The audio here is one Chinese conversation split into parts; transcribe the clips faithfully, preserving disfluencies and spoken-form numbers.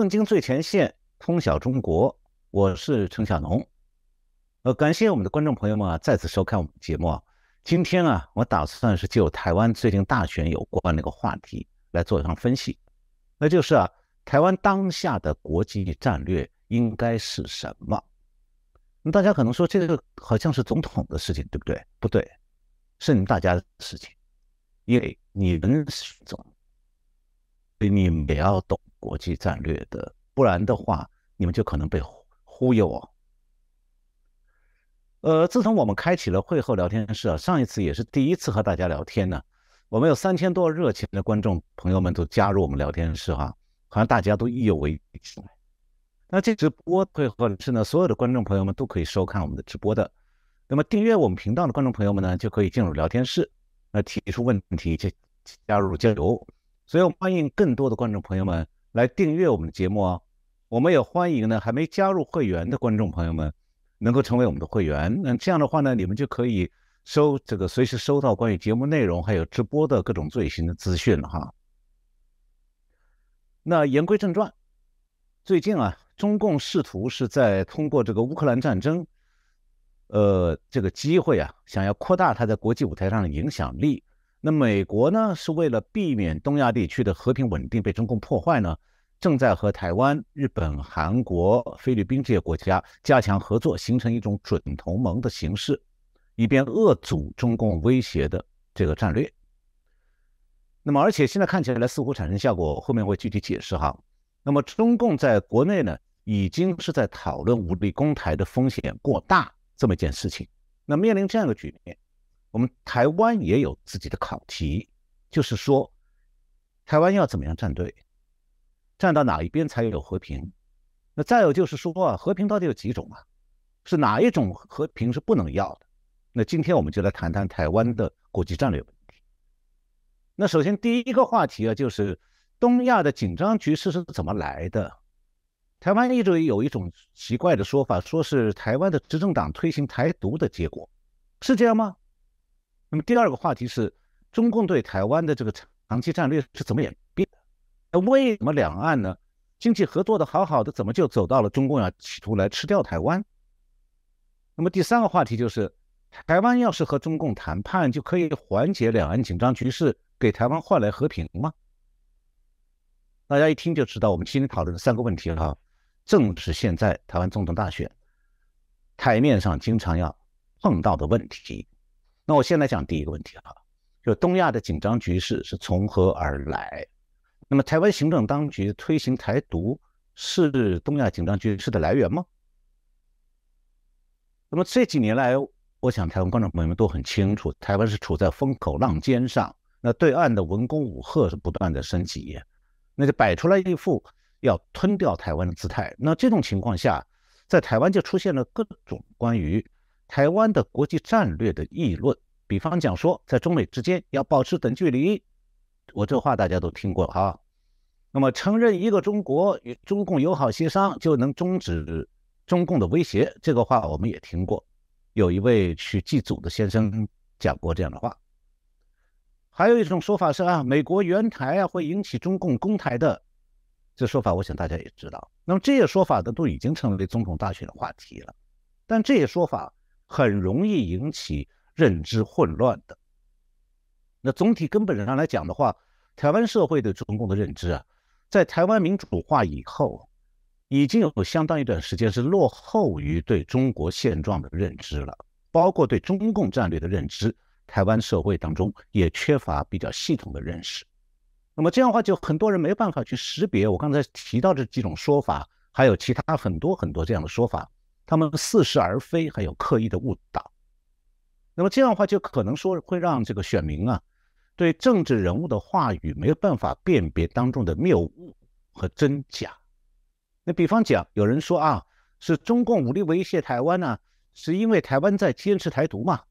震惊最前线，通晓中国，我是程小农。呃，感谢我们的观众朋友们啊，再次收看我们节目啊。今天啊，我打算是就台湾最近大选有关那个话题来做一场分析，那就是啊，台湾当下的国际战略应该是什么？那大家可能说这个好像是总统的事情，对不对？不对，是你们大家的事情，因为你们是总统，所以你们也要懂国际战略的，不然的话，你们就可能被忽悠哦。呃，自从我们开启了会后聊天室啊，上一次也是第一次和大家聊天呢、啊。我们有三千多热情的观众朋友们都加入我们聊天室哈、啊，好像大家都意有为之。那这直播会后聊天室呢，所有的观众朋友们都可以收看我们的直播的。那么订阅我们频道的观众朋友们呢，就可以进入聊天室，那提出问题就加入交流。所以我们欢迎更多的观众朋友们来订阅我们的节目哦。我们也欢迎呢还没加入会员的观众朋友们。能够成为我们的会员，那这样的话呢，你们就可以收这个随时收到关于节目内容还有直播的各种最新的资讯哈。那言归正传，最近啊，中共试图是在通过这个乌克兰战争，呃，这个机会啊，想要扩大它在国际舞台上的影响力。那美国呢，是为了避免东亚地区的和平稳定被中共破坏呢，正在和台湾、日本、韩国、菲律宾这些国家加强合作，形成一种准同盟的形式，以便遏阻中共威胁的这个战略。那么，而且现在看起来似乎产生效果，我后面会具体解释哈。那么，中共在国内呢，已经是在讨论武力攻台的风险过大这么一件事情。那面临这样一个局面，我们台湾也有自己的考题，就是说，台湾要怎么样站队？站到哪一边才有和平？那再有就是说啊，和平到底有几种啊？是哪一种和平是不能要的？那今天我们就来谈谈台湾的国际战略问题。那首先第一个话题啊，就是东亚的紧张局势是怎么来的？台湾一直有一种奇怪的说法，说是台湾的执政党推行台独的结果，是这样吗？那么第二个话题是中共对台湾的这个长期战略是怎么演变的？为什么两岸呢经济合作的好好的，怎么就走到了中共要企图来吃掉台湾？那么第三个话题就是，台湾要是和中共谈判，就可以缓解两岸紧张局势，给台湾换来和平吗？大家一听就知道，我们今天讨论的三个问题哈，正是现在台湾总统大选台面上经常要碰到的问题。那我先来讲第一个问题哈，就东亚的紧张局势是从何而来？那么台湾行政当局推行台独是东亚紧张局势的来源吗？那么这几年来，我想台湾观众朋友们都很清楚，台湾是处在风口浪尖上，那对岸的文攻武吓是不断的升级，那就摆出来一副要吞掉台湾的姿态。那这种情况下，在台湾就出现了各种关于台湾的国际战略的议论，比方讲说，在中美之间要保持等距离。我这话大家都听过啊。那么承认一个中国与中共友好协商就能终止中共的威胁，这个话我们也听过，有一位许继祖的先生讲过这样的话。还有一种说法是啊，美国援台啊会引起中共攻台的，这说法我想大家也知道。那么这些说法呢都已经成为总统大选的话题了，但这些说法很容易引起认知混乱的。那总体根本上来讲的话，台湾社会对中共的认知啊，在台湾民主化以后，已经有相当一段时间是落后于对中国现状的认知了，包括对中共战略的认知，台湾社会当中也缺乏比较系统的认识。那么这样的话，就很多人没办法去识别我刚才提到的几种说法，还有其他很多很多这样的说法，他们似是而非，还有刻意的误导。那么这样的话，就可能说会让这个选民啊，对政治人物的话语没有办法辨别当中的谬误和真假。那比方讲，有人说啊，是中共武力威胁台湾呢、啊，是因为台湾在坚持台独嘛？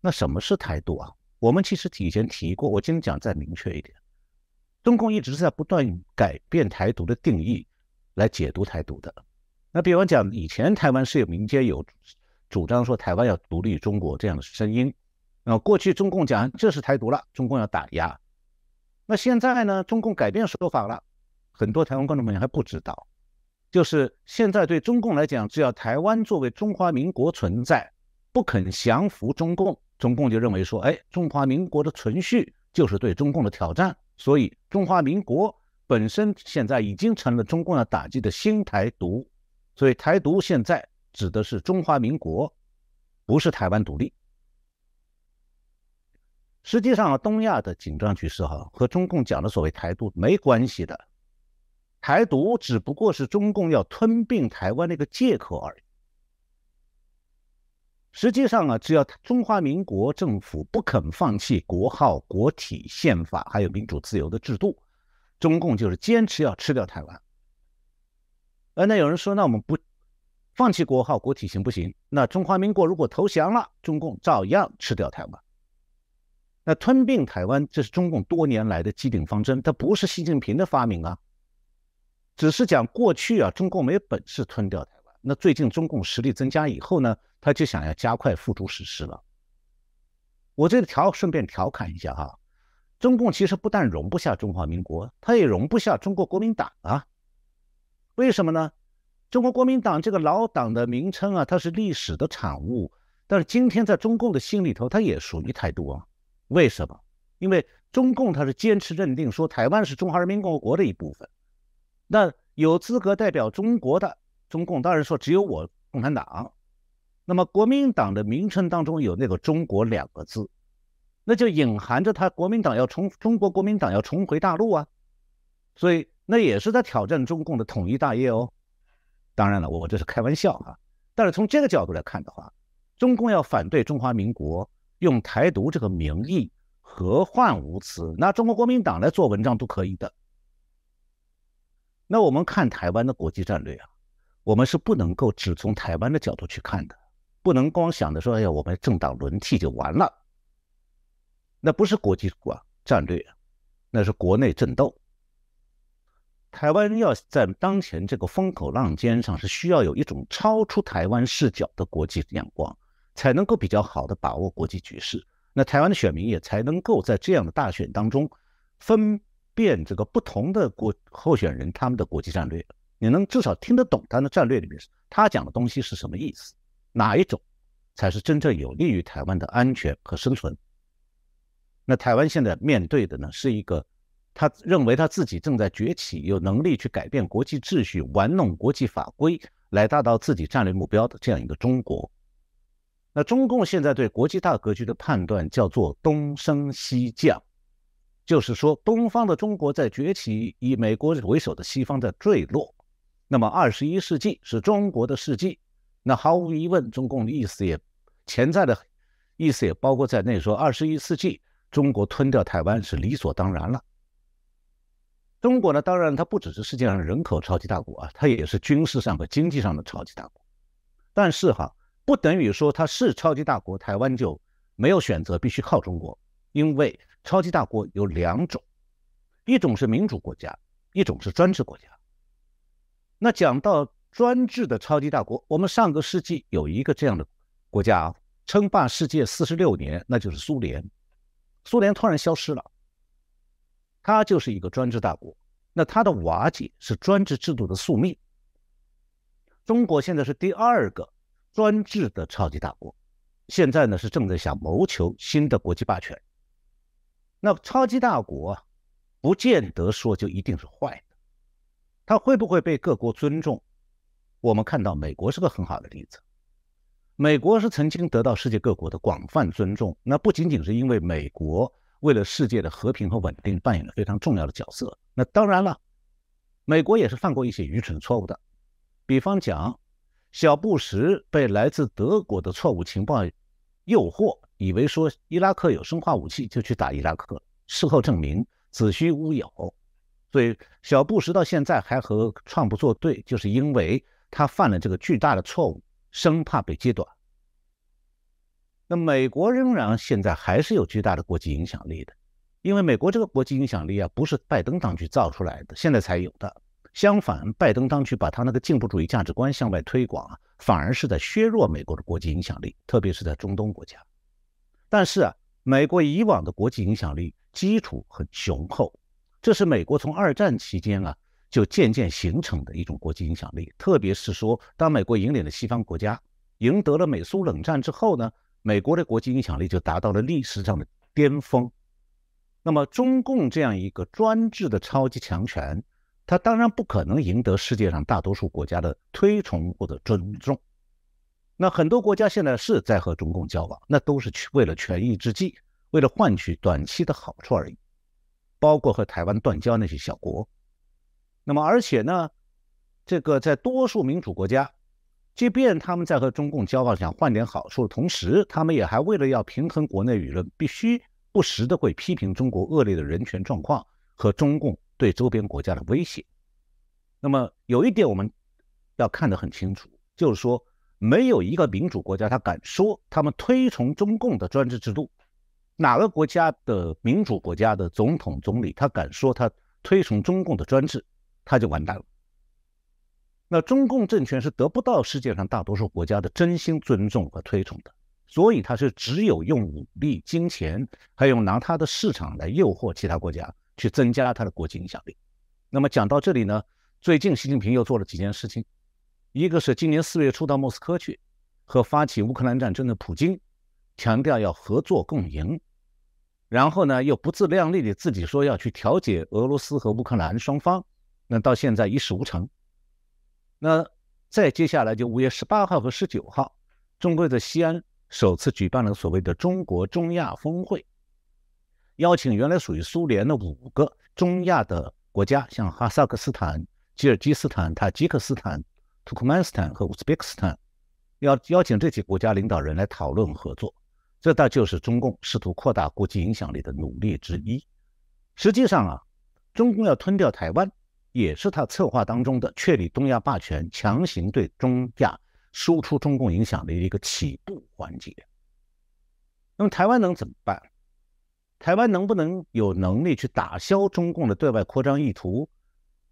那什么是台独啊？我们其实以前提过，我今天讲再明确一点，中共一直是在不断改变台独的定义来解读台独的。那比方讲，以前台湾是有民间有主张说台湾要独立中国这样的声音。那过去中共讲这是台独了，中共要打压。那现在呢，中共改变说法了，很多台湾观众朋友还不知道，就是现在对中共来讲，只要台湾作为中华民国存在，不肯降服中共，中共就认为说，哎，中华民国的存续就是对中共的挑战，所以中华民国本身现在已经成了中共要打击的新台独，所以台独现在指的是中华民国，不是台湾独立。实际上、啊，东亚的紧张局势哈、啊、和中共讲的所谓台独没关系的，台独只不过是中共要吞并台湾的一个借口而已。实际上啊，只要中华民国政府不肯放弃国号、国体、宪法，还有民主自由的制度，中共就是坚持要吃掉台湾。而那有人说，那我们不放弃国号、国体行不行？那中华民国如果投降了，中共照样吃掉台湾。那吞并台湾，这是中共多年来的既定方针，它不是习近平的发明啊。只是讲过去啊，中共没本事吞掉台湾。那最近中共实力增加以后呢，他就想要加快付诸实施了。我这里调顺便调侃一下哈、啊，中共其实不但容不下中华民国，他也容不下中国国民党啊。为什么呢？中国国民党这个老党的名称啊，它是历史的产物，但是今天在中共的心里头，它也属于台独啊。为什么？因为中共它是坚持认定说台湾是中华人民共和国的一部分，那有资格代表中国的中共当然说只有我共产党，那么国民党的名称当中有那个中国两个字，那就隐含着他国民党要重中国国民党要重回大陆啊，所以那也是在挑战中共的统一大业哦。当然了，我这是开玩笑啊，但是从这个角度来看的话，中共要反对中华民国用台独这个名义，何患无辞？拿中国国民党来做文章都可以的。那我们看台湾的国际战略啊，我们是不能够只从台湾的角度去看的，不能光想着说，哎呀，我们政党轮替就完了，那不是国际战略，那是国内争斗。台湾要在当前这个风口浪尖上，是需要有一种超出台湾视角的国际眼光，才能够比较好的把握国际局势，那台湾的选民也才能够在这样的大选当中分辨这个不同的国候选人他们的国际战略，你能至少听得懂他的战略里面他讲的东西是什么意思，哪一种才是真正有利于台湾的安全和生存。那台湾现在面对的呢，是一个他认为他自己正在崛起，有能力去改变国际秩序，玩弄国际法规来达到自己战略目标的这样一个中国。那中共现在对国际大格局的判断叫做东升西降，就是说东方的中国在崛起，以美国为首的西方在坠落，那么二十一世纪是中国的世纪。那毫无疑问，中共的意思也潜在的意思也包括在内，说二十一世纪中国吞掉台湾是理所当然了。中国呢，当然它不只是世界上人口超级大国啊，它也是军事上和经济上的超级大国，但是哈不等于说它是超级大国，台湾就没有选择必须靠中国。因为超级大国有两种，一种是民主国家，一种是专制国家。那讲到专制的超级大国，我们上个世纪有一个这样的国家、啊、称霸世界四十六年，那就是苏联。苏联突然消失了，它就是一个专制大国，那它的瓦解是专制制度的宿命。中国现在是第二个专制的超级大国，现在呢是正在想谋求新的国际霸权。那超级大国不见得说就一定是坏的，它会不会被各国尊重？我们看到美国是个很好的例子，美国是曾经得到世界各国的广泛尊重，那不仅仅是因为美国为了世界的和平和稳定扮演了非常重要的角色，那当然了，美国也是犯过一些愚蠢错误的，比方讲小布什被来自德国的错误情报诱惑，以为说伊拉克有生化武器，就去打伊拉克，事后证明子虚乌有。所以小布什到现在还和川普作对，就是因为他犯了这个巨大的错误，生怕被揭短。那美国仍然现在还是有巨大的国际影响力的，因为美国这个国际影响力啊，不是拜登当局造出来的，现在才有的。相反，拜登当局把他那个进步主义价值观向外推广啊，反而是在削弱美国的国际影响力，特别是在中东国家。但是啊，美国以往的国际影响力基础很雄厚，这是美国从二战期间啊就渐渐形成的一种国际影响力。特别是说，当美国引领了西方国家，赢得了美苏冷战之后呢，美国的国际影响力就达到了历史上的巅峰。那么，中共这样一个专制的超级强权，它当然不可能赢得世界上大多数国家的推崇或者尊重。那很多国家现在是在和中共交往，那都是为了权宜之计，为了换取短期的好处而已，包括和台湾断交那些小国。那么，而且呢，这个在多数民主国家，即便他们在和中共交往想换点好处的同时，他们也还为了要平衡国内舆论，必须不时的会批评中国恶劣的人权状况和中共对周边国家的威胁。那么有一点我们要看得很清楚，就是说没有一个民主国家他敢说他们推崇中共的专制制度。哪个国家的民主国家的总统总理他敢说他推崇中共的专制，他就完蛋了。那中共政权是得不到世界上大多数国家的真心尊重和推崇的，所以他是只有用武力、金钱，还有拿他的市场来诱惑其他国家，去增加他的国际影响力。那么讲到这里呢，最近习近平又做了几件事情，一个是今年四月初到莫斯科去，和发起乌克兰战争的普京强调要合作共赢。然后呢，又不自量力的自己说要去调解俄罗斯和乌克兰双方，那到现在一事无成。那再接下来就五月十八号和十九号，中国在西安首次举办了所谓的中国中亚峰会，邀请原来属于苏联的五个中亚的国家，像哈萨克斯坦、吉尔吉斯坦、塔吉克斯坦、土库曼斯坦和乌兹别克斯坦，要邀请这些国家领导人来讨论合作。这倒就是中共试图扩大国际影响力的努力之一。实际上啊，中共要吞掉台湾，也是他策划当中的确立东亚霸权、强行对中亚输出中共影响力的一个起步环节。那么台湾能怎么办？台湾能不能有能力去打消中共的对外扩张意图？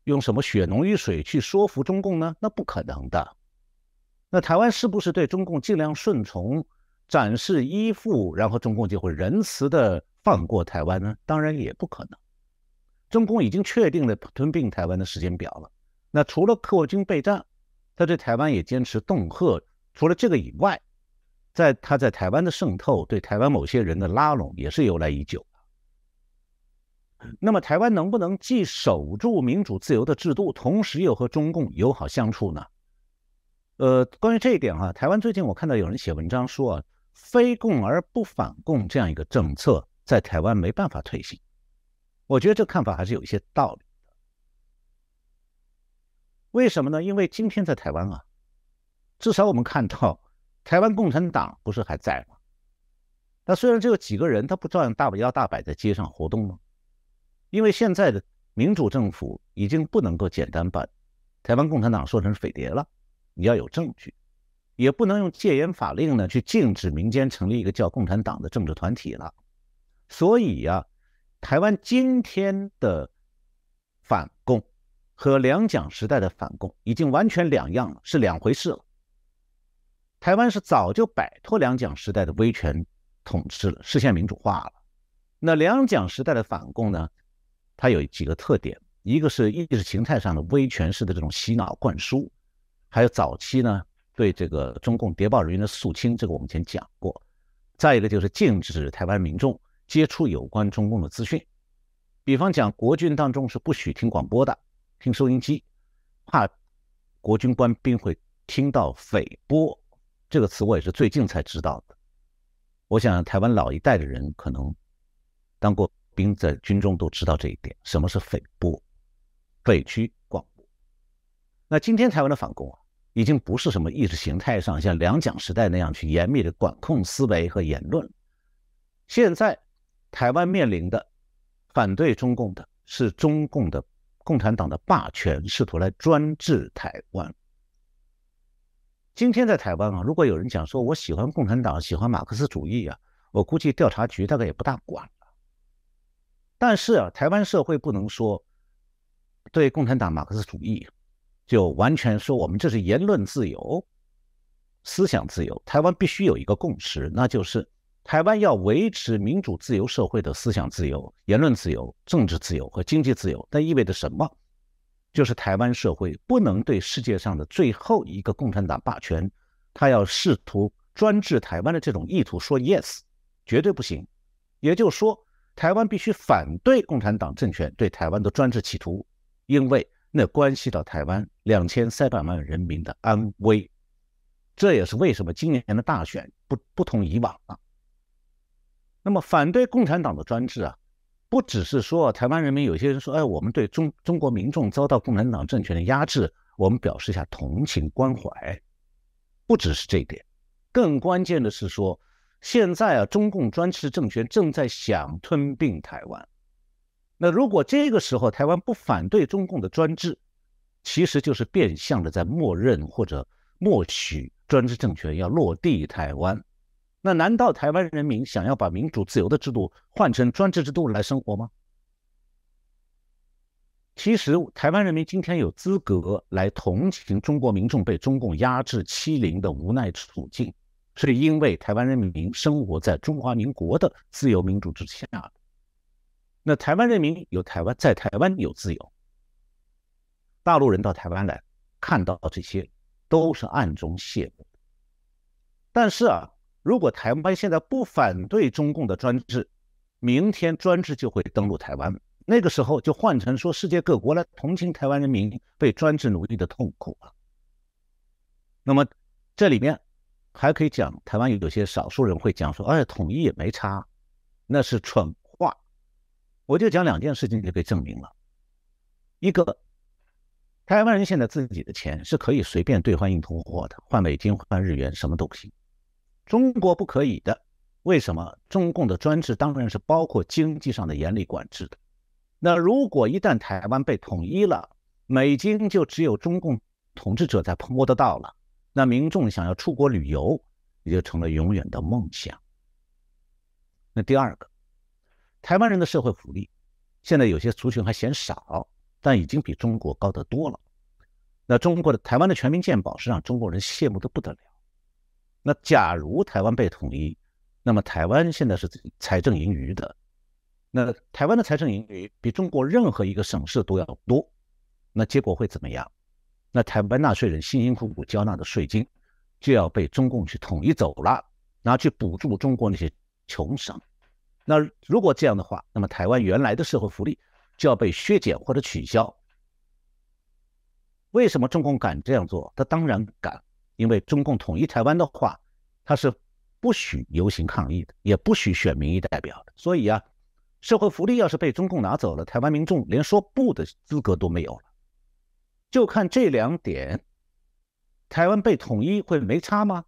用什么血浓于水去说服中共呢？那不可能的。那台湾是不是对中共尽量顺从？展示依附，然后中共就会仁慈的放过台湾呢？当然也不可能。中共已经确定了吞并台湾的时间表了。那除了扩军备战，他对台湾也坚持恫吓。除了这个以外，在他在台湾的渗透，对台湾某些人的拉拢也是由来已久的。那么台湾能不能既守住民主自由的制度，同时又和中共友好相处呢？呃，关于这一点哈、啊，台湾最近我看到有人写文章说啊，非共而不反共这样一个政策在台湾没办法推行。我觉得这看法还是有一些道理的。为什么呢？因为今天在台湾啊，至少我们看到台湾共产党不是还在吗？那虽然只有几个人，他不照样大摇大摆在街上活动吗？因为现在的民主政府已经不能够简单把台湾共产党说成是匪谍了，你要有证据。也不能用戒严法令呢去禁止民间成立一个叫共产党的政治团体了。所以啊，台湾今天的反共和两蒋时代的反共已经完全两样了，是两回事了。台湾是早就摆脱两蒋时代的威权统治了，实现民主化了。那两蒋时代的反共呢，它有几个特点，一个是意识形态上的威权式的这种洗脑灌输，还有早期呢对这个中共谍报人员的肃清，这个我们以前讲过。再一个就是禁止台湾民众接触有关中共的资讯，比方讲国军当中是不许听广播的，听收音机，怕国军官兵会听到匪波，这个词我也是最近才知道的。我想台湾老一代的人可能当过兵，在军中都知道这一点，什么是匪波，匪区广播。那今天台湾的反共啊，已经不是什么意识形态上像两蒋时代那样去严密的管控思维和言论。现在台湾面临的反对中共的是中共的共产党的霸权，试图来专制台湾。今天在台湾啊，如果有人讲说我喜欢共产党，喜欢马克思主义啊，我估计调查局大概也不大管了。但是啊，台湾社会不能说对共产党、马克思主义就完全说我们这是言论自由、思想自由。台湾必须有一个共识，那就是台湾要维持民主自由社会的思想自由、言论自由、政治自由和经济自由。那意味着什么？就是台湾社会不能对世界上的最后一个共产党霸权，他要试图专制台湾的这种意图说 yes， 绝对不行。也就是说，台湾必须反对共产党政权对台湾的专制企图，因为那关系到台湾两千三百万人民的安危。这也是为什么今年的大选不不同以往啊。那么，反对共产党的专制啊，不只是说台湾人民，有些人说，哎，我们对中中国民众遭到共产党政权的压制，我们表示一下同情关怀，不只是这一点，更关键的是说，现在啊，中共专制政权正在想吞并台湾。那如果这个时候台湾不反对中共的专制，其实就是变相的在默认或者默许专制政权要落地台湾。那难道台湾人民想要把民主自由的制度换成专制制度来生活吗？其实台湾人民今天有资格来同情中国民众被中共压制欺凌的无奈处境，是因为台湾人民生活在中华民国的自由民主之下。那台湾人民有台湾，在台湾有自由，大陆人到台湾来看到这些都是暗中羡慕。但是啊，如果台湾现在不反对中共的专制，明天专制就会登陆台湾，那个时候就换成说世界各国来同情台湾人民被专制奴役的痛苦了。那么这里面还可以讲，台湾有些少数人会讲说，哎，统一也没差，那是蠢话。我就讲两件事情就可以证明了。一个，台湾人现在自己的钱是可以随便兑换硬通货的，换美金换日元什么都行，中国不可以的。为什么？中共的专制当然是包括经济上的严厉管制的。那如果一旦台湾被统一了，美金就只有中共统治者才摸得到了，那民众想要出国旅游也就成了永远的梦想。那第二个，台湾人的社会福利现在有些族群还嫌少，但已经比中国高得多了。那中国的台湾的全民健保是让中国人羡慕得不得了。那假如台湾被统一，那么台湾现在是财政盈余的，那台湾的财政盈余比中国任何一个省市都要多，那结果会怎么样？那台湾纳税人辛辛苦苦交纳的税金就要被中共去统一走了，拿去补助中国那些穷省。那如果这样的话，那么台湾原来的社会福利就要被削减或者取消。为什么中共敢这样做？他当然敢，因为中共统一台湾的话，他是不许游行抗议的，也不许选民意代表的。所以啊，社会福利要是被中共拿走了，台湾民众连说不的资格都没有了。就看这两点，台湾被统一会没差吗？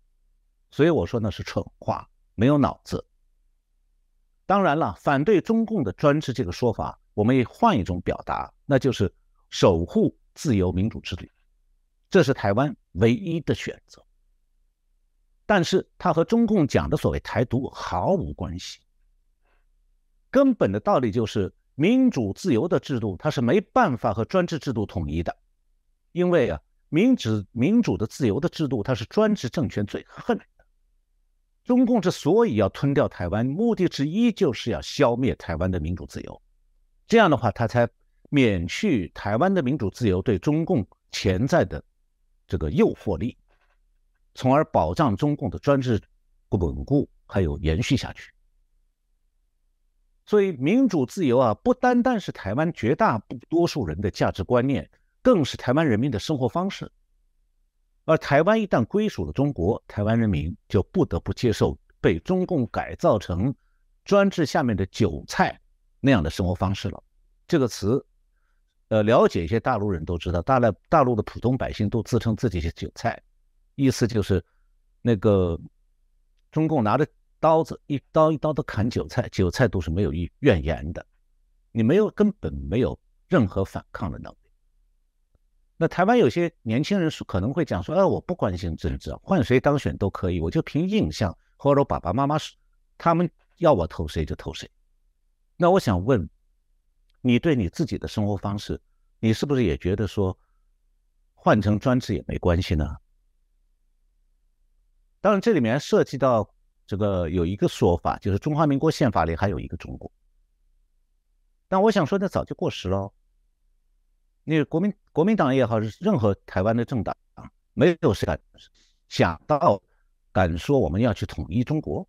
所以我说那是蠢话，没有脑子。当然了，反对中共的专制这个说法，我们也换一种表达，那就是守护自由民主之旅。这是台湾唯一的选择，但是它和中共讲的所谓台独毫无关系。根本的道理就是，民主自由的制度它是没办法和专制制度统一的，因为啊，民主民主的自由的制度它是专制政权最恨的。中共之所以要吞掉台湾，目的之一就是要消灭台湾的民主自由，这样的话，他才免去台湾的民主自由对中共潜在的这个诱惑力，从而保障中共的专制稳固还有延续下去。所以民主自由啊，不单单是台湾绝大多数人的价值观念，更是台湾人民的生活方式。而台湾一旦归属了中国，台湾人民就不得不接受被中共改造成专制下面的韭菜那样的生活方式了。这个词呃，了解一些大陆人都知道，大陆大陆的普通百姓都自称自己是韭菜，意思就是那个中共拿着刀子一刀一刀的砍韭菜，韭菜都是没有怨言的，你没有根本没有任何反抗的能力。那台湾有些年轻人可能会讲说，哎，我不关心政治，换谁当选都可以，我就凭印象，或者爸爸妈妈他们要我投谁就投谁。那我想问你，对你自己的生活方式，你是不是也觉得说换成专制也没关系呢？当然这里面涉及到这个有一个说法，就是中华民国宪法里还有一个中国，但我想说那早就过时了。那国民国民党也好，任何台湾的政党，没有谁敢想到敢说我们要去统一中国，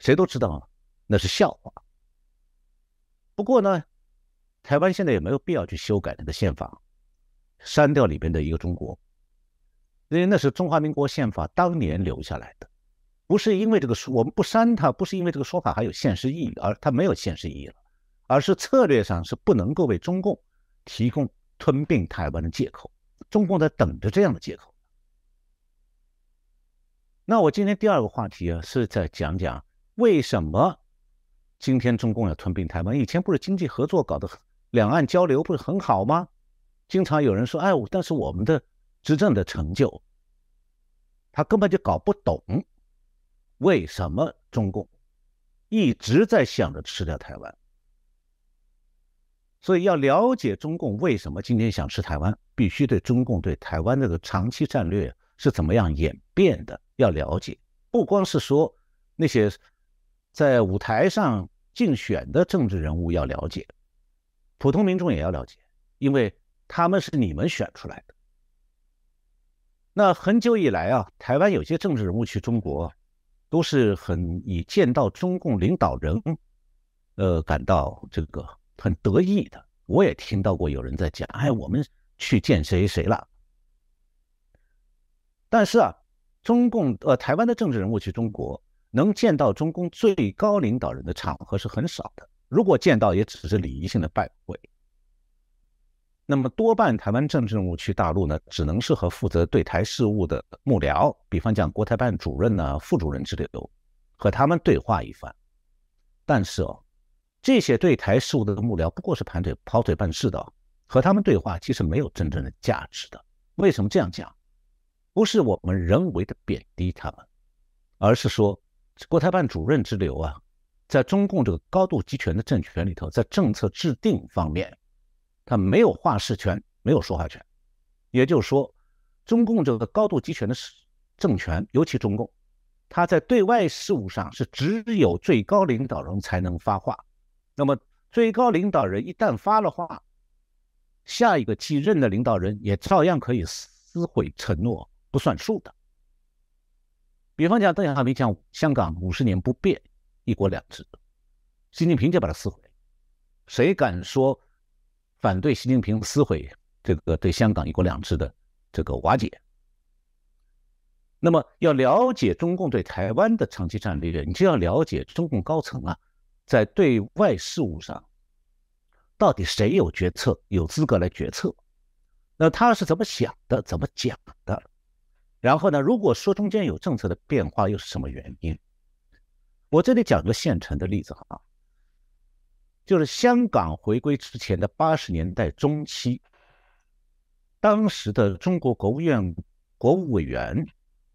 谁都知道那是笑话。不过呢，台湾现在也没有必要去修改那个宪法，删掉里边的一个中国，因为那是中华民国宪法当年留下来的，不是因为这个说我们不删它，不是因为这个说法还有现实意义，而它没有现实意义了，而是策略上是不能够为中共提供吞并台湾的借口，中共在等着这样的借口。那我今天第二个话题啊，是在讲讲为什么今天中共要吞并台湾。以前不是经济合作搞得两岸交流不是很好吗？经常有人说，哎，但是我们的执政的成就，他根本就搞不懂为什么中共一直在想着吃掉台湾。所以要了解中共为什么今天想吃台湾，必须对中共对台湾这个长期战略是怎么样演变的要了解。不光是说那些在舞台上竞选的政治人物要了解，普通民众也要了解，因为他们是你们选出来的。那很久以来啊，台湾有些政治人物去中国都是很以见到中共领导人呃，感到这个很得意的。我也听到过有人在讲，哎，我们去见谁谁了。但是啊，中共呃，台湾的政治人物去中国，能见到中共最高领导人的场合是很少的，如果见到也只是礼仪性的拜会。那么多半台湾政治人物去大陆呢，只能是和负责对台事务的幕僚，比方讲国台办主任呢、副主任之流，和他们对话一番。但是哦，这些对台事务的幕僚不过是盘腿跑腿办事的，和他们对话其实没有真正的价值的。为什么这样讲？不是我们人为的贬低他们，而是说国台办主任之流啊，在中共这个高度集权的政权里头，在政策制定方面他没有话事权，没有说话权。也就是说，中共这个高度集权的政权，尤其中共，他在对外事务上是只有最高领导人才能发话。那么最高领导人一旦发了话，下一个继任的领导人也照样可以撕毁承诺，不算数的。比方讲邓小平讲香港五十年不变，一国两制，习近平就把它撕毁。谁敢说反对习近平撕毁这个对香港一国两制的这个瓦解？那么要了解中共对台湾的长期战略，你就要了解中共高层啊，在对外事务上到底谁有决策，有资格来决策，那他是怎么想的，怎么讲的。然后呢，如果说中间有政策的变化，又是什么原因？我这里讲个现成的例子啊，就是香港回归之前的八十年代中期，当时的中国国务院国务委员、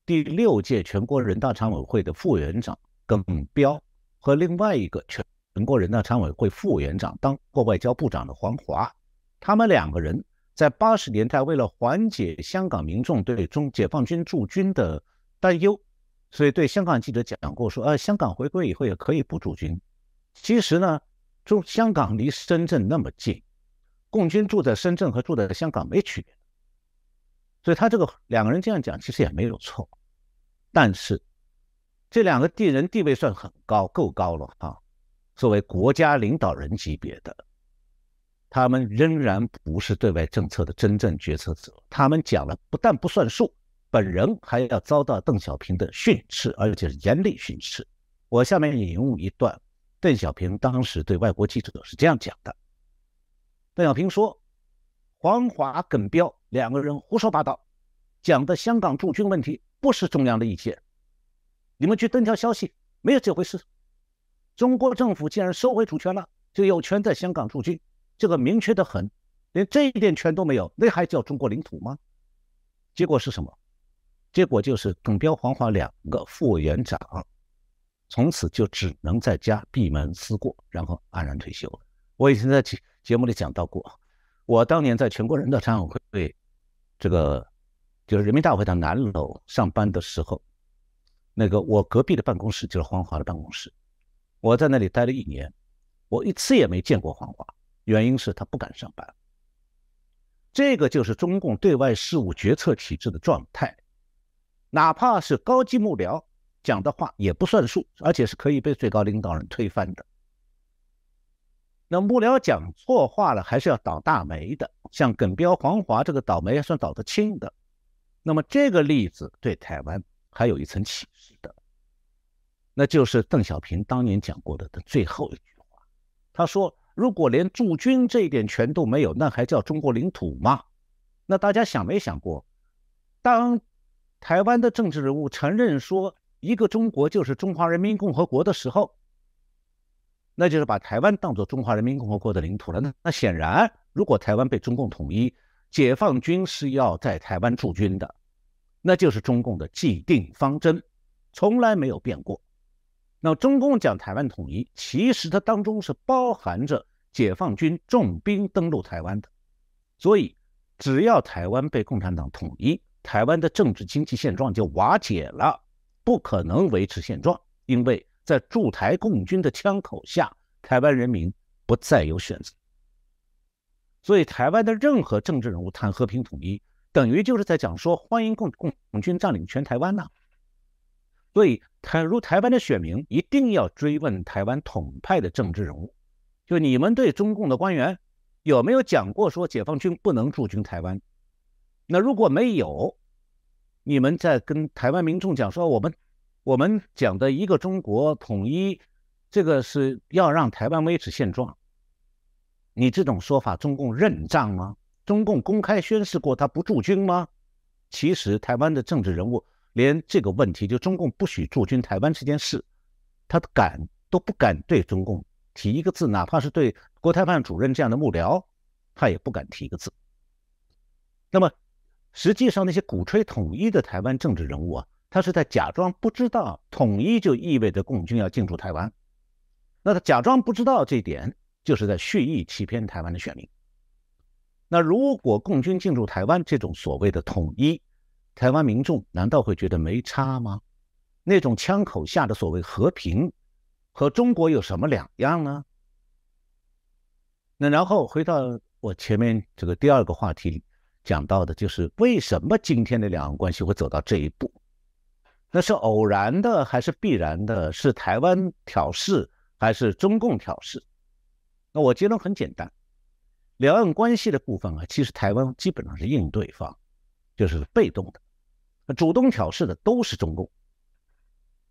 第六届全国人大常委会的副委员长耿飚和另外一个全国人大常委会副委员长、当过外交部长的黄华，他们两个人在八十年代为了缓解香港民众对中解放军驻军的担忧，所以对香港记者讲过说，呃，香港回归以后也可以不驻军。其实呢，中香港离深圳那么近，共军住在深圳和住在香港没区别，所以他这个两个人这样讲其实也没有错。但是这两个地人地位算很高，够高了啊，作为国家领导人级别的，他们仍然不是对外政策的真正决策者。他们讲了不但不算数，本人还要遭到邓小平的训斥，而且是严厉训斥。我下面引用一段邓小平当时对外国记者是这样讲的。邓小平说，黄华、耿飚两个人胡说八道，讲的香港驻军问题不是中央的意见，你们去登条消息，没有这回事。中国政府既然收回主权了，就有权在香港驻军，这个明确得很，连这一点权都没有，那还叫中国领土吗？结果是什么？结果就是耿飚、黄华两个副委员长从此就只能在家闭门思过，然后黯然退休了。我以前在节目里讲到过，我当年在全国人大常委会这个就是人民大会堂南楼上班的时候，那个我隔壁的办公室就是黄华的办公室，我在那里待了一年，我一次也没见过黄华。原因是他不敢上班，这个就是中共对外事务决策体制的状态，哪怕是高级幕僚讲的话也不算数，而且是可以被最高领导人推翻的。那幕僚讲错话了，还是要倒大霉的，像耿彪、黄华这个倒霉还算倒得轻的。那么这个例子对台湾还有一层启示的，那就是邓小平当年讲过的的最后一句话，他说：“如果连驻军这一点权都没有，那还叫中国领土吗？”那大家想没想过，当台湾的政治人物承认说一个中国就是中华人民共和国的时候，那就是把台湾当作中华人民共和国的领土了。那那显然，如果台湾被中共统一，解放军是要在台湾驻军的，那就是中共的既定方针，从来没有变过。那中共讲台湾统一，其实它当中是包含着解放军重兵登陆台湾的。所以，只要台湾被共产党统一，台湾的政治经济现状就瓦解了，不可能维持现状，因为在驻台共军的枪口下，台湾人民不再有选择。所以台湾的任何政治人物谈和平统一，等于就是在讲说欢迎共共军占领全台湾呐。所以台如台湾的选民一定要追问台湾统派的政治人物，就你们对中共的官员有没有讲过说解放军不能驻军台湾？那如果没有，你们在跟台湾民众讲说我们。我们讲的一个中国统一，这个是要让台湾维持现状。你这种说法，中共认账吗？中共公开宣示过他不驻军吗？其实台湾的政治人物连这个问题，就中共不许驻军台湾这件事，他敢都不敢对中共提一个字，哪怕是对国台办主任这样的幕僚，他也不敢提一个字。那么，实际上那些鼓吹统一的台湾政治人物啊，他是在假装不知道统一就意味着共军要进驻台湾，那他假装不知道这一点，就是在蓄意欺骗台湾的选民。那如果共军进驻台湾，这种所谓的统一，台湾民众难道会觉得没差吗？那种枪口下的所谓和平，和中国有什么两样呢？那然后回到我前面这个第二个话题里讲到的，就是为什么今天的两岸关系会走到这一步？那是偶然的还是必然的？是台湾挑事还是中共挑事？那我结论很简单，两岸关系的部分啊，其实台湾基本上是应对方，就是被动的，主动挑事的都是中共。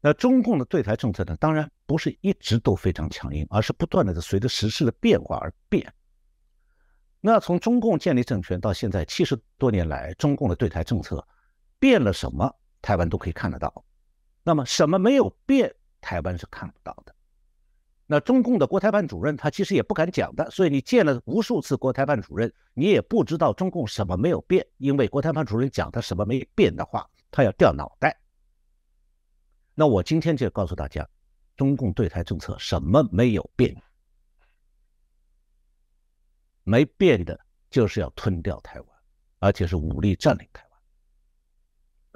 那中共的对台政策呢，当然不是一直都非常强硬，而是不断的随着时事的变化而变。那从中共建立政权到现在七十多年来，中共的对台政策变了什么？台湾都可以看得到，那么什么没有变，台湾是看不到的。那中共的国台办主任他其实也不敢讲的，所以你见了无数次国台办主任，你也不知道中共什么没有变，因为国台办主任讲他什么没变的话，他要掉脑袋。那我今天就告诉大家，中共对台政策什么没有变，没变的就是要吞掉台湾，而且是武力占领台湾。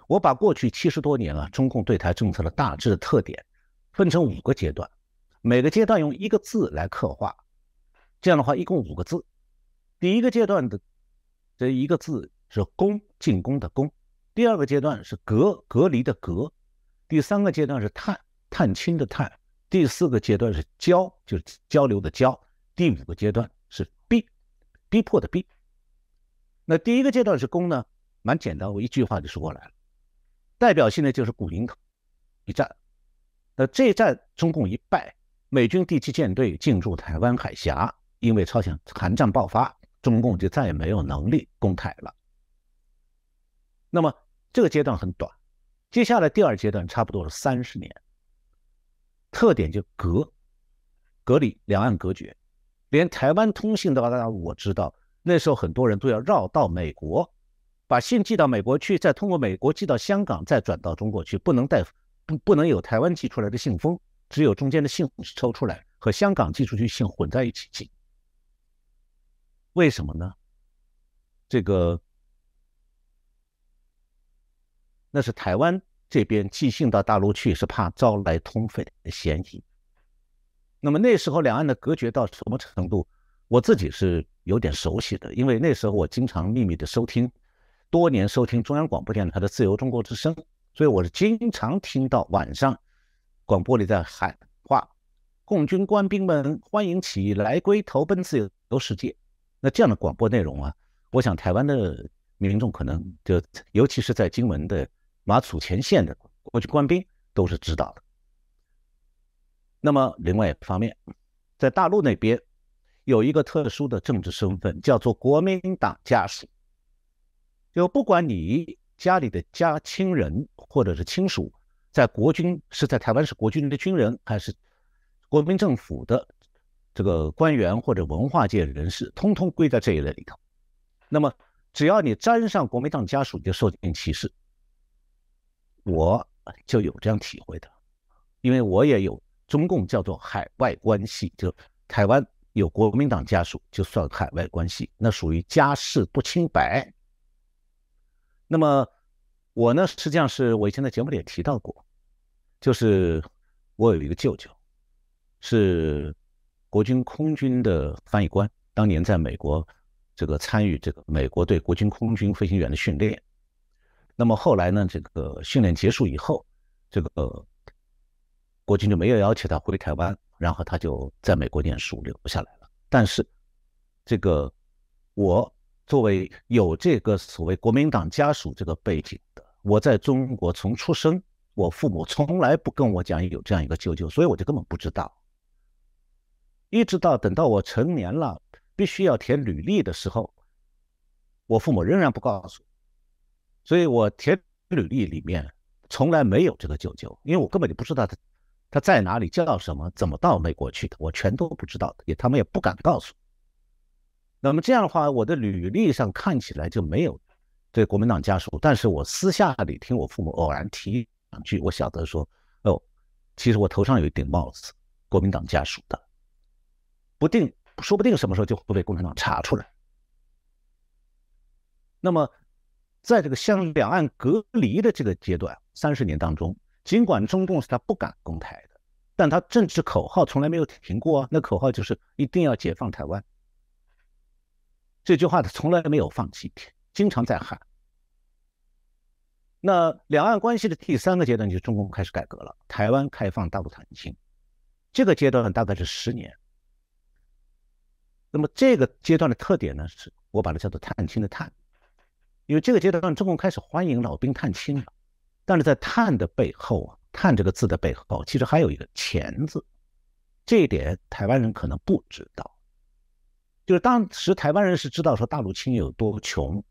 我把过去七十多年啊，中共对台政策的大致的特点分成五个阶段，每个阶段用一个字来刻画，这样的话一共五个字。第一个阶段的这一个字是攻，进攻的攻；第二个阶段是隔，隔离的隔；第三个阶段是探，探亲的探；第四个阶段是交，就是交流的交；第五个阶段是逼，逼迫的逼。那第一个阶段是攻呢，蛮简单，我一句话就说过来了。代表性的就是古宁头一战，那这一战中共一败，美军第七舰队进驻台湾海峡，因为朝鲜韩战爆发，中共就再也没有能力攻台了。那么这个阶段很短，接下来第二阶段差不多是三十年，特点就隔，隔离，两岸隔绝，连台湾通信的话，我知道那时候很多人都要绕到美国。把信寄到美国去，再通过美国寄到香港，再转到中国去，不能带不不能有台湾寄出来的信封，只有中间的信抽出来和香港寄出去信混在一起寄。为什么呢？这个那是台湾这边寄信到大陆去是怕招来通匪的嫌疑。那么那时候两岸的隔绝到什么程度？我自己是有点熟悉的，因为那时候我经常秘密的收听，多年收听中央广播电台的自由中国之声，所以我是经常听到晚上广播里在喊话，共军官兵们欢迎起义来归，投奔自由世界。那这样的广播内容啊，我想台湾的民众可能就尤其是在金门的马祖前线的国军官兵都是知道的。那么另外一方面，在大陆那边有一个特殊的政治身份，叫做国民党家属，就不管你家里的家亲人或者是亲属在国军，是在台湾是国军的军人，还是国民政府的这个官员或者文化界人士，通通归在这一类里头。那么只要你沾上国民党家属，你就受尽歧视。我就有这样体会的，因为我也有中共叫做海外关系，就台湾有国民党家属就算海外关系，那属于家事不清白。那么我呢，实际上是我以前在节目里也提到过，就是我有一个舅舅是国军空军的翻译官，当年在美国这个参与这个美国对国军空军飞行员的训练。那么后来呢，这个训练结束以后，这个国军就没有邀请他回台湾，然后他就在美国念书留下来了。但是这个我作为有这个所谓国民党家属这个背景的，我在中国从出生，我父母从来不跟我讲有这样一个舅舅，所以我就根本不知道。一直到等到我成年了，必须要填履历的时候，我父母仍然不告诉我，所以我填履历里面从来没有这个舅舅，因为我根本就不知道他他在哪里，叫什么，怎么到美国去的，我全都不知道的，也他们也不敢告诉我。那么这样的话，我的履历上看起来就没有对国民党家属，但是我私下里听我父母偶然提两句，我晓得说，哦，其实我头上有一顶帽子，国民党家属的，不定说不定什么时候就会被共产党查出来。那么在这个向两岸隔离的这个阶段三十年当中，尽管中共是他不敢公开的，但他政治口号从来没有停过啊，那口号就是一定要解放台湾，这句话他从来没有放弃，经常在喊。那两岸关系的第三个阶段就是中共开始改革了，台湾开放，大陆谈心，这个阶段大概是十年。那么这个阶段的特点呢，是我把它叫做探亲的探，因为这个阶段中共开始欢迎老兵探亲了。但是在探的背后啊，探这个字的背后其实还有一个钱字，这一点台湾人可能不知道。就是当时台湾人是知道说大陆亲友有多穷，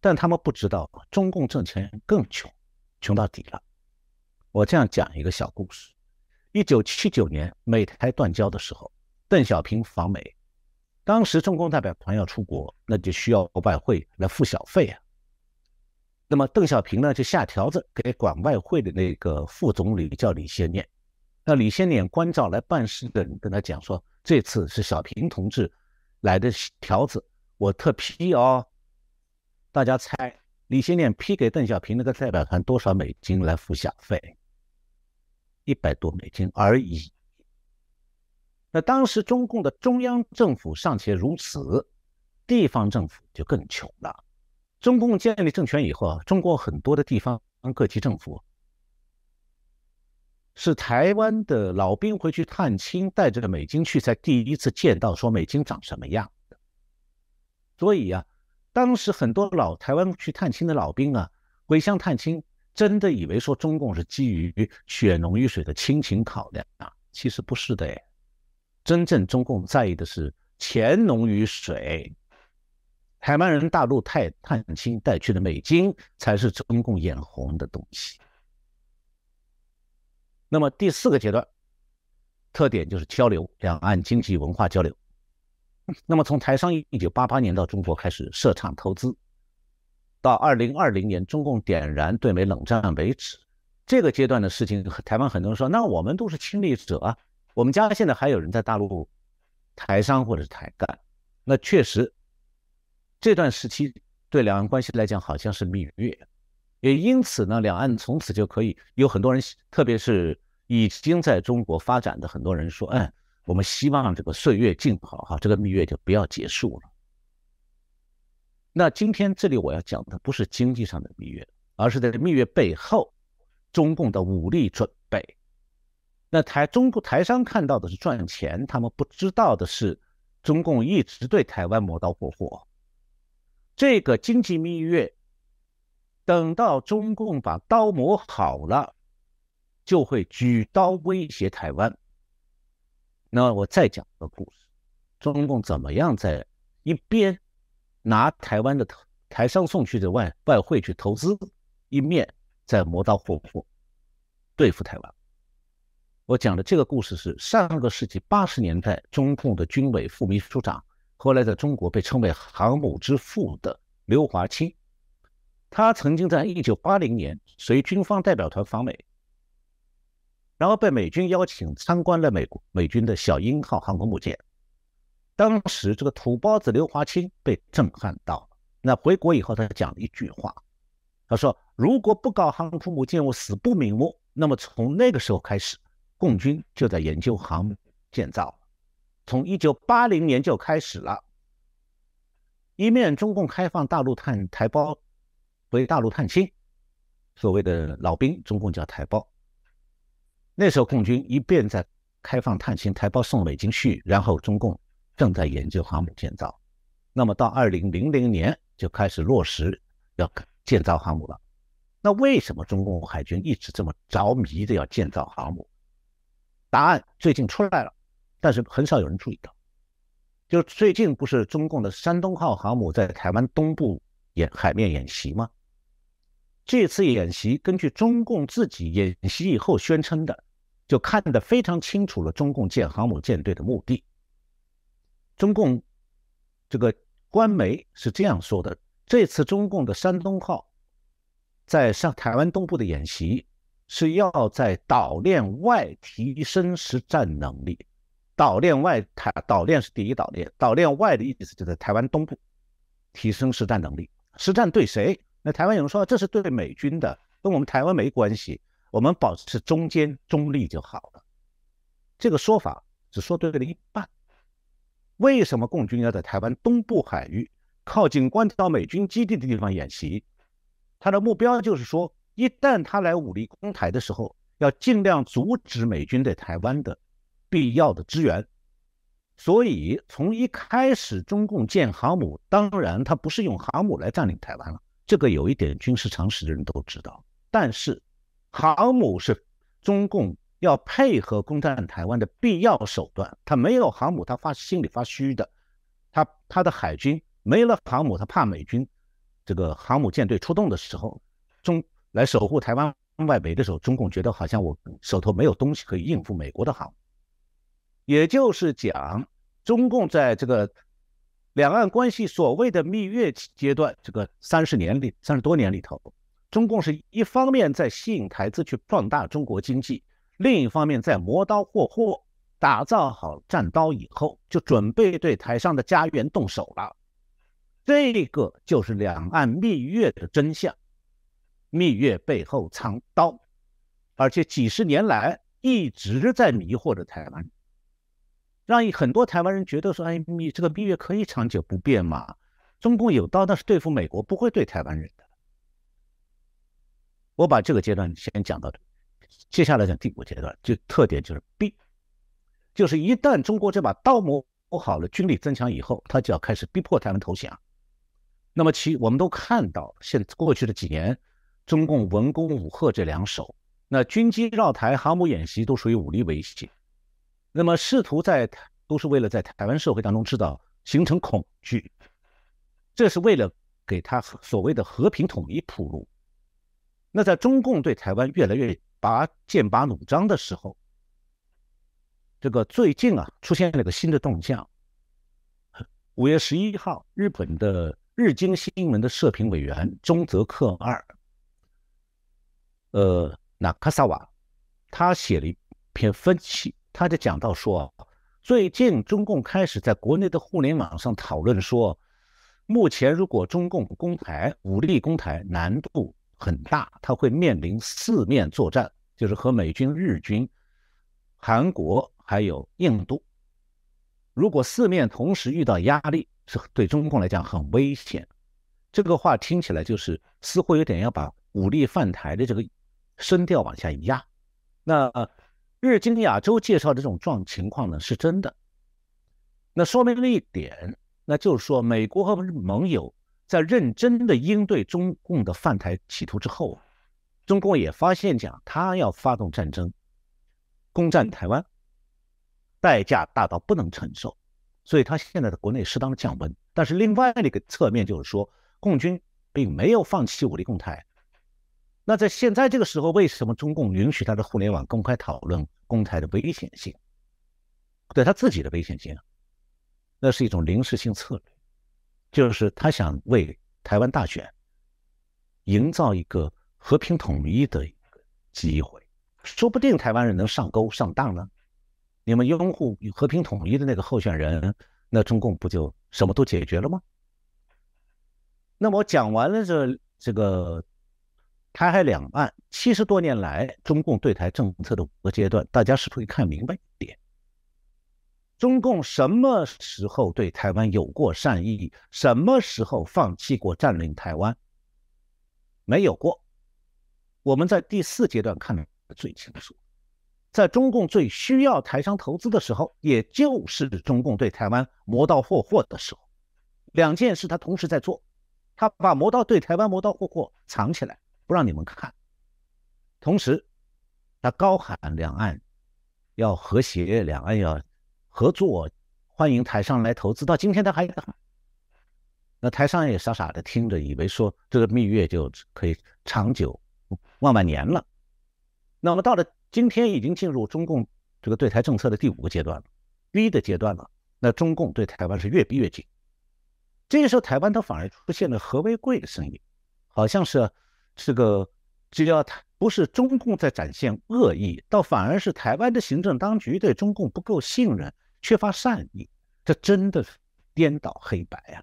但他们不知道中共挣钱更穷，穷到底了。我这样讲一个小故事，一九七九年美台断交的时候，邓小平访美，当时中共代表团要出国，那就需要外汇来付小费啊。那么邓小平呢，就下条子给管外汇的那个副总理叫李先念，那李先念关照来办事的人跟他讲说，这次是小平同志来的条子，我特批哦。大家猜李先念批给邓小平那个代表团多少美金来付小费？一百多美金而已。那当时中共的中央政府尚且如此，地方政府就更穷了。中共建立政权以后啊，中国很多的地方各级政府是台湾的老兵回去探亲带着美金去，才第一次见到说美金长什么样的。所以啊，当时很多老台湾去探亲的老兵啊，回乡探亲真的以为说中共是基于血浓于水的亲情考量啊，其实不是的哎。真正中共在意的是钱浓于水，台湾人大陆太探亲带去的美金才是中共眼红的东西。那么第四个阶段特点就是交流，两岸经济文化交流。那么从台商一九八八年到中国开始设厂投资，到二零二零年中共点燃对美冷战为止，这个阶段的事情，台湾很多人说那我们都是亲历者啊，我们家现在还有人在大陆台商或者是台干，那确实这段时期对两岸关系来讲好像是蜜月，也因此呢，两岸从此就可以有很多人，特别是已经在中国发展的很多人说，哎，我们希望这个岁月静好哈，这个蜜月就不要结束了，那今天这里我要讲的不是经济上的蜜月，而是在蜜月背后中共的武力准备。那台中国台商看到的是赚钱，他们不知道的是中共一直对台湾磨刀霍霍。这个经济蜜月等到中共把刀磨好了，就会举刀威胁台湾。那我再讲个故事，中共怎么样在一边拿台湾的台商送去的 外, 外汇去投资，一面在磨刀霍霍对付台湾。我讲的这个故事是上个世纪八十年代中共的军委副秘书长，后来在中国被称为航母之父的刘华清。他曾经在一九八零年随军方代表团访美，然后被美军邀请参观了 美, 美军的小鹰号航空母舰。当时这个土包子刘华清被震撼到了。那回国以后他讲了一句话，他说如果不搞航空母舰我死不瞑目。那么从那个时候开始，共军就在研究航母建造，从一九八零年就开始了。一面中共开放大陆探台胞回大陆探亲，所谓的老兵中共叫台胞，那时候共军一边在开放探亲台胞送美军去，然后中共正在研究航母建造。那么到二零零零年就开始落实要建造航母了。那为什么中共海军一直这么着迷的要建造航母？答案最近出来了，但是很少有人注意到。就最近不是中共的山东号航母在台湾东部演海面演习吗？这次演习根据中共自己演习以后宣称的，就看得非常清楚了中共建航母舰队的目的。中共这个官媒是这样说的，这次中共的山东号在上台湾东部的演习是要在岛链外提升实战能力。岛链外，台岛链是第一岛链，岛链外的意思就在台湾东部，提升实战能力。实战对谁？那台湾有人说这是对美军的，跟我们台湾没关系，我们保持中间中立就好了。这个说法只说对了一半。为什么共军要在台湾东部海域靠近关岛美军基地的地方演习？他的目标就是说，一旦他来武力攻台的时候，要尽量阻止美军对台湾的必要的支援。所以从一开始中共建航母，当然他不是用航母来占领台湾了，这个有一点军事常识的人都知道。但是航母是中共要配合攻占台湾的必要手段，他没有航母他发心里发虚的，他他的海军没了航母，他怕美军这个航母舰队出动的时候，中来守护台湾外围的时候，中共觉得好像我手头没有东西可以应付美国的航母。也就是讲，中共在这个两岸关系所谓的蜜月阶段，这个三十年里三十多年里头，中共是一方面在吸引台资去壮大中国经济，另一方面在磨刀霍霍，打造好战刀以后，就准备对台商的家园动手了。这个就是两岸蜜月的真相。蜜月背后藏刀，而且几十年来一直在迷惑着台湾，让很多台湾人觉得说，哎，这个蜜月可以长久不变嘛？中共有刀，那是对付美国，不会对台湾人的。我把这个阶段先讲到这，接下来讲第五阶段，就特点就是 B， 就是一旦中国这把刀磨好了，军力增强以后，他就要开始逼迫台湾投降。那么其我们都看到，现过去的几年，中共文攻武吓这两手，那军机绕台、航母演习都属于武力威胁。那么试图在都是为了在台湾社会当中制造形成恐惧，这是为了给他所谓的和平统一铺路。那在中共对台湾越来越拔剑拔弩张的时候，这个最近啊出现了个新的动向。五月十一号，日本的日经新闻的社评委员中泽克二呃，那卡萨瓦他写了一篇分析，他就讲到说，最近中共开始在国内的互联网上讨论说，目前如果中共攻台武力攻台难度很大，他会面临四面作战，就是和美军、日军、韩国还有印度。如果四面同时遇到压力，是对中共来讲很危险。这个话听起来就是似乎有点要把武力犯台的这个声调往下一压。那日经亚洲介绍的这种状情况呢是真的，那说明了一点，那就是说美国和盟友在认真的应对中共的犯台企图之后，中共也发现讲他要发动战争攻占台湾，代价大到不能承受，所以他现在的国内适当的降温。但是另外一个侧面就是说，共军并没有放弃武力攻台。那在现在这个时候，为什么中共允许他的互联网公开讨论攻台的危险性，对他自己的危险性、啊、那是一种临时性策略，就是他想为台湾大选营造一个和平统一的一个机会，说不定台湾人能上钩上当呢。你们拥护和平统一的那个候选人，那中共不就什么都解决了吗？那么我讲完了这这个台海两岸七十多年来中共对台政策的五个阶段，大家是不是看明白一点？中共什么时候对台湾有过善意？什么时候放弃过占领台湾？没有过。我们在第四阶段看得最清楚。在中共最需要台商投资的时候，也就是中共对台湾磨刀霍霍的时候，两件事他同时在做，他把磨刀对台湾磨刀霍霍藏起来，不让你们看，同时他高喊两岸要和谐，两岸要合作，欢迎台商来投资，到今天他还喊，那台商也傻傻的听着，以为说这个蜜月就可以长久万万年了。那么到了今天已经进入中共这个对台政策的第五个阶段了，第一的阶段了。那中共对台湾是越逼越紧，这个时候台湾它反而出现了和为贵的声音，好像是这个只要不是中共在展现恶意，倒反而是台湾的行政当局对中共不够信任，缺乏善意，这真的是颠倒黑白啊！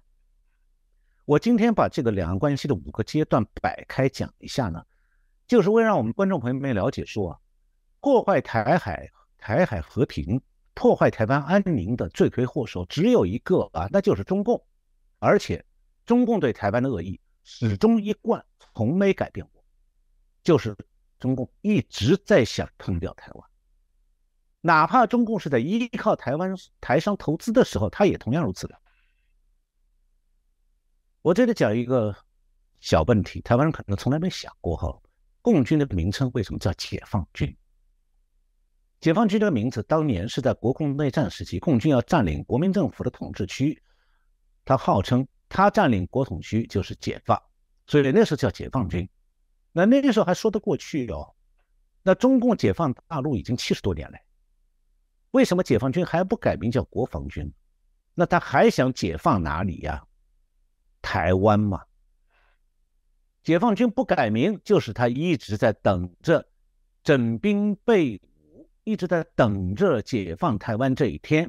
我今天把这个两岸关系的五个阶段摆开讲一下呢，就是为让我们观众朋友们了解说啊。破坏台海台海和平，破坏台湾安宁的罪魁祸首只有一个啊，那就是中共。而且中共对台湾的恶意始终一贯，从没改变过，就是中共一直在想吞掉台湾。哪怕中共是在依靠台湾台商投资的时候，他也同样如此的。我这里讲一个小问题，台湾人可能从来没想过哈，共军的名称为什么叫解放军？解放军这个名字当年是在国共内战时期，共军要占领国民政府的统治区，他号称他占领国统区就是解放，所以那时候叫解放军。那那个时候还说得过去哦。那中共解放大陆已经七十多年了，为什么解放军还不改名叫国防军？那他还想解放哪里呀、啊？台湾嘛。解放军不改名，就是他一直在等着整兵备武，一直在等着解放台湾这一天。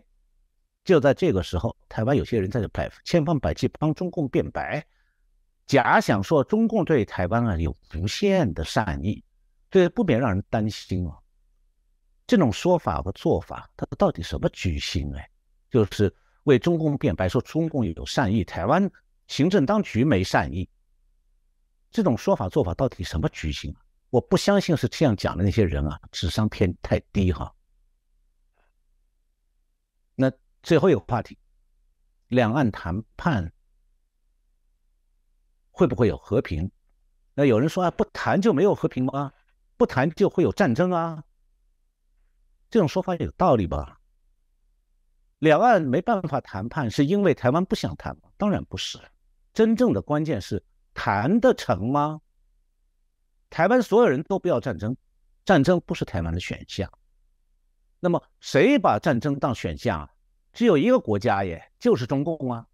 就在这个时候，台湾有些人在百千方百计帮中共辩白，假想说中共对台湾啊有无限的善意，这不免让人担心啊。这种说法和做法，它到底什么居心哎？就是为中共辩白，说中共有善意，台湾行政当局没善意，这种说法做法到底什么居心啊？我不相信是这样讲的那些人啊，智商偏太低哈。那最后一个话题，两岸谈判会不会有和平？那有人说啊，不谈就没有和平吗？不谈就会有战争啊？这种说法有道理吧？两岸没办法谈判是因为台湾不想谈吗？当然不是，真正的关键是谈得成吗？台湾所有人都不要战争，战争不是台湾的选项。那么谁把战争当选项啊？只有一个国家耶，就是中共啊。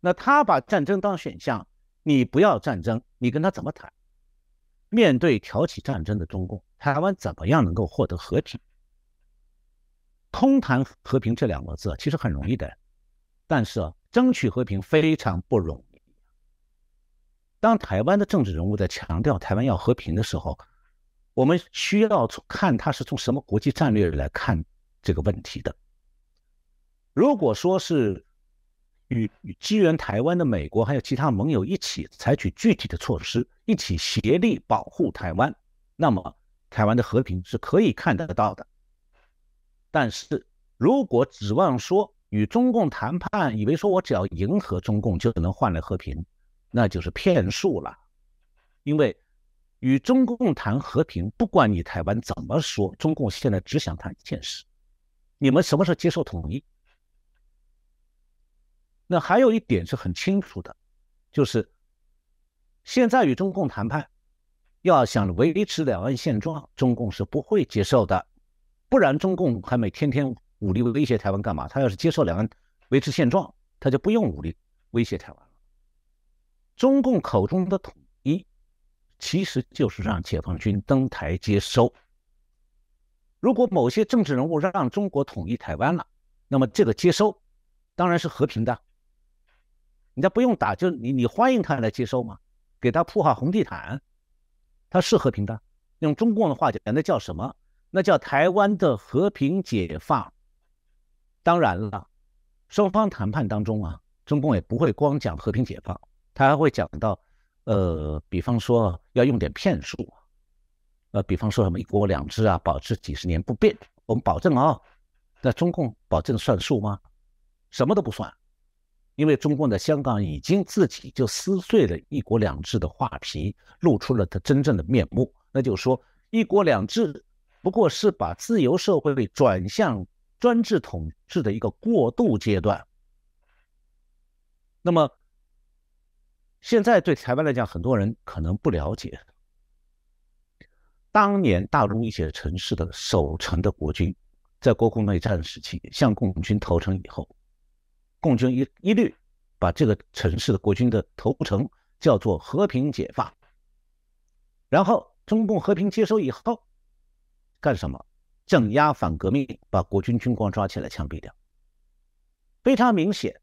那他把战争当选项，你不要战争，你跟他怎么谈？面对挑起战争的中共，台湾怎么样能够获得和平？空谈和平这两个字其实很容易的，但是、啊、争取和平非常不容易。当台湾的政治人物在强调台湾要和平的时候，我们需要看他是从什么国际战略来看这个问题的。如果说是与与支援台湾的美国还有其他盟友一起采取具体的措施，一起协力保护台湾，那么台湾的和平是可以看得到的。但是如果指望说与中共谈判，以为说我只要迎合中共就能换来和平，那就是骗术了。因为与中共谈和平，不管你台湾怎么说，中共现在只想谈一件事：你们什么时候接受统一？那还有一点是很清楚的，就是现在与中共谈判，要想维持两岸现状，中共是不会接受的。不然中共还每天天武力威胁台湾干嘛？他要是接受两岸维持现状，他就不用武力威胁台湾了。中共口中的统一，其实就是让解放军登台接收。如果某些政治人物让中国统一台湾了，那么这个接收当然是和平的，人家不用打，就你你欢迎他来接收嘛，给他铺好红地毯，他是和平的。用中共的话讲，那叫什么？那叫台湾的和平解放。当然了，双方谈判当中啊，中共也不会光讲和平解放，他还会讲到，呃，比方说要用点骗术，呃，比方说什么一国两制啊，保持几十年不变，我们保证啊、哦。那中共保证算数吗？什么都不算，因为中共在香港已经自己就撕碎了一国两制的画皮，露出了它真正的面目。那就是说，一国两制不过是把自由社会转向专制统治的一个过渡阶段。那么现在对台湾来讲，很多人可能不了解，当年大陆一些城市的守城的国军，在国共内战时期向共军投诚以后，共军 一, 一律把这个城市的国军的投诚叫做和平解放。然后中共和平接收以后干什么？镇压反革命，把国军军官抓起来枪毙掉。非常明显，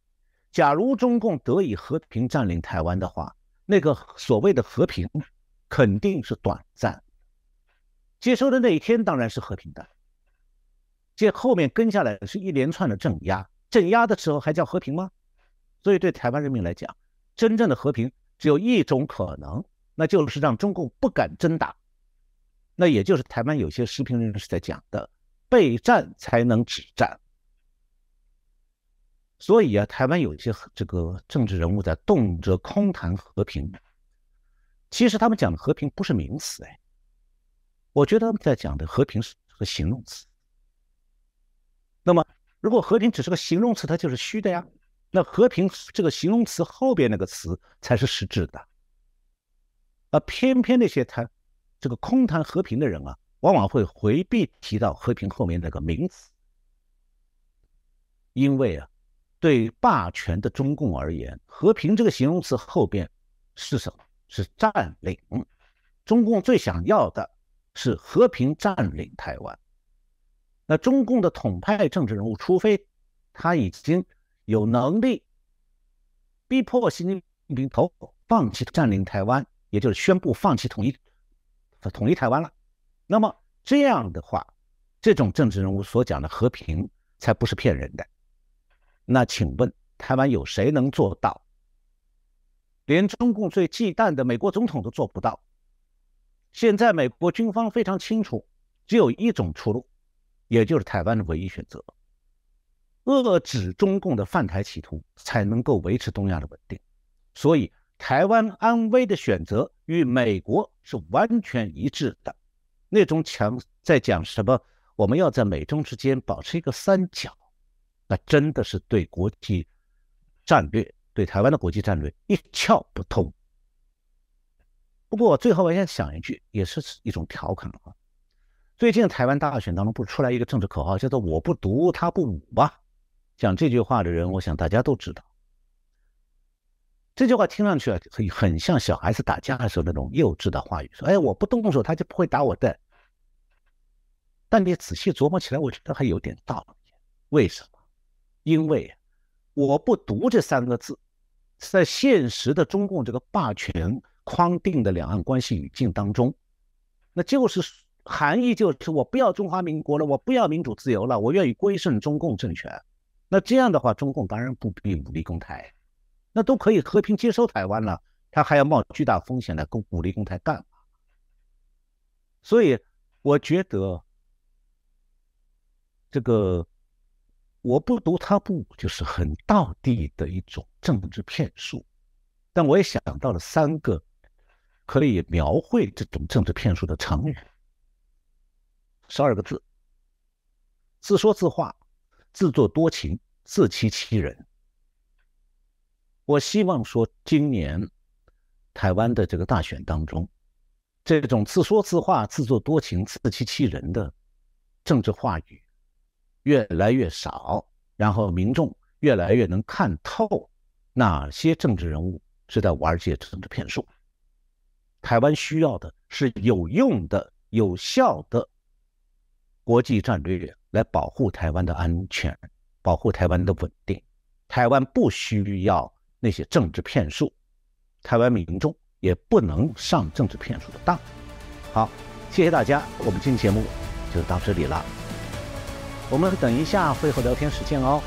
假如中共得以和平占领台湾的话，那个所谓的和平肯定是短暂。接收的那一天当然是和平的，这后面跟下来是一连串的镇压，镇压的时候还叫和平吗？所以对台湾人民来讲，真正的和平只有一种可能，那就是让中共不敢真打。那也就是台湾有些时评人士在讲的，备战才能止战。所以啊，台湾有些这个政治人物在动辄空谈和平，其实他们讲的和平不是名词，哎，我觉得他们在讲的和平是个形容词。那么如果和平只是个形容词，它就是虚的呀。那和平这个形容词后边那个词才是实质的。而偏偏那些谈这个空谈和平的人啊，往往会回避提到和平后面那个名词。因为啊，对霸权的中共而言，和平这个形容词后边是什么？是占领。中共最想要的是和平占领台湾。那中共的统派政治人物，除非他已经有能力逼迫习近平投放弃占领台湾，也就是宣布放弃统一统一台湾了，那么这样的话，这种政治人物所讲的和平才不是骗人的。那请问台湾有谁能做到？连中共最忌惮的美国总统都做不到。现在美国军方非常清楚，只有一种出路，也就是台湾的唯一选择，遏制中共的犯台企图，才能够维持东亚的稳定。所以台湾安危的选择与美国是完全一致的。那种强在讲什么我们要在美中之间保持一个三角，那真的是对国际战略，对台湾的国际战略一窍不通。不过我最后我先想一句，也是一种调侃啊。最近台湾大选当中不出来一个政治口号叫做我不独他不武吧？讲这句话的人我想大家都知道，这句话听上去很像小孩子打架的时候那种幼稚的话语，说哎，我不动手他就不会打我的。但你仔细琢磨起来，我觉得还有点道理。为什么？因为我不独这三个字在现实的中共这个霸权框定的两岸关系语境当中，那就是含义就是我不要中华民国了，我不要民主自由了，我愿意归顺中共政权。那这样的话，中共当然不必武力攻台，那都可以和平接收台湾了，他还要冒巨大风险来攻武力攻台干嘛？所以我觉得这个我不读他不就是很道地的一种政治骗术，但我也想到了三个可以描绘这种政治骗术的成语，十二个字：自说自话、自作多情、自欺欺人。我希望说，今年台湾的这个大选当中，这种自说自话、自作多情、自欺欺人的政治话语越来越少，然后民众越来越能看透哪些政治人物是在玩这些政治骗术。台湾需要的是有用的、有效的国际战略来保护台湾的安全，保护台湾的稳定。台湾不需要那些政治骗术，台湾民众也不能上政治骗术的当。好，谢谢大家，我们今天节目就到这里了。我们等一下会后聊天时间哦。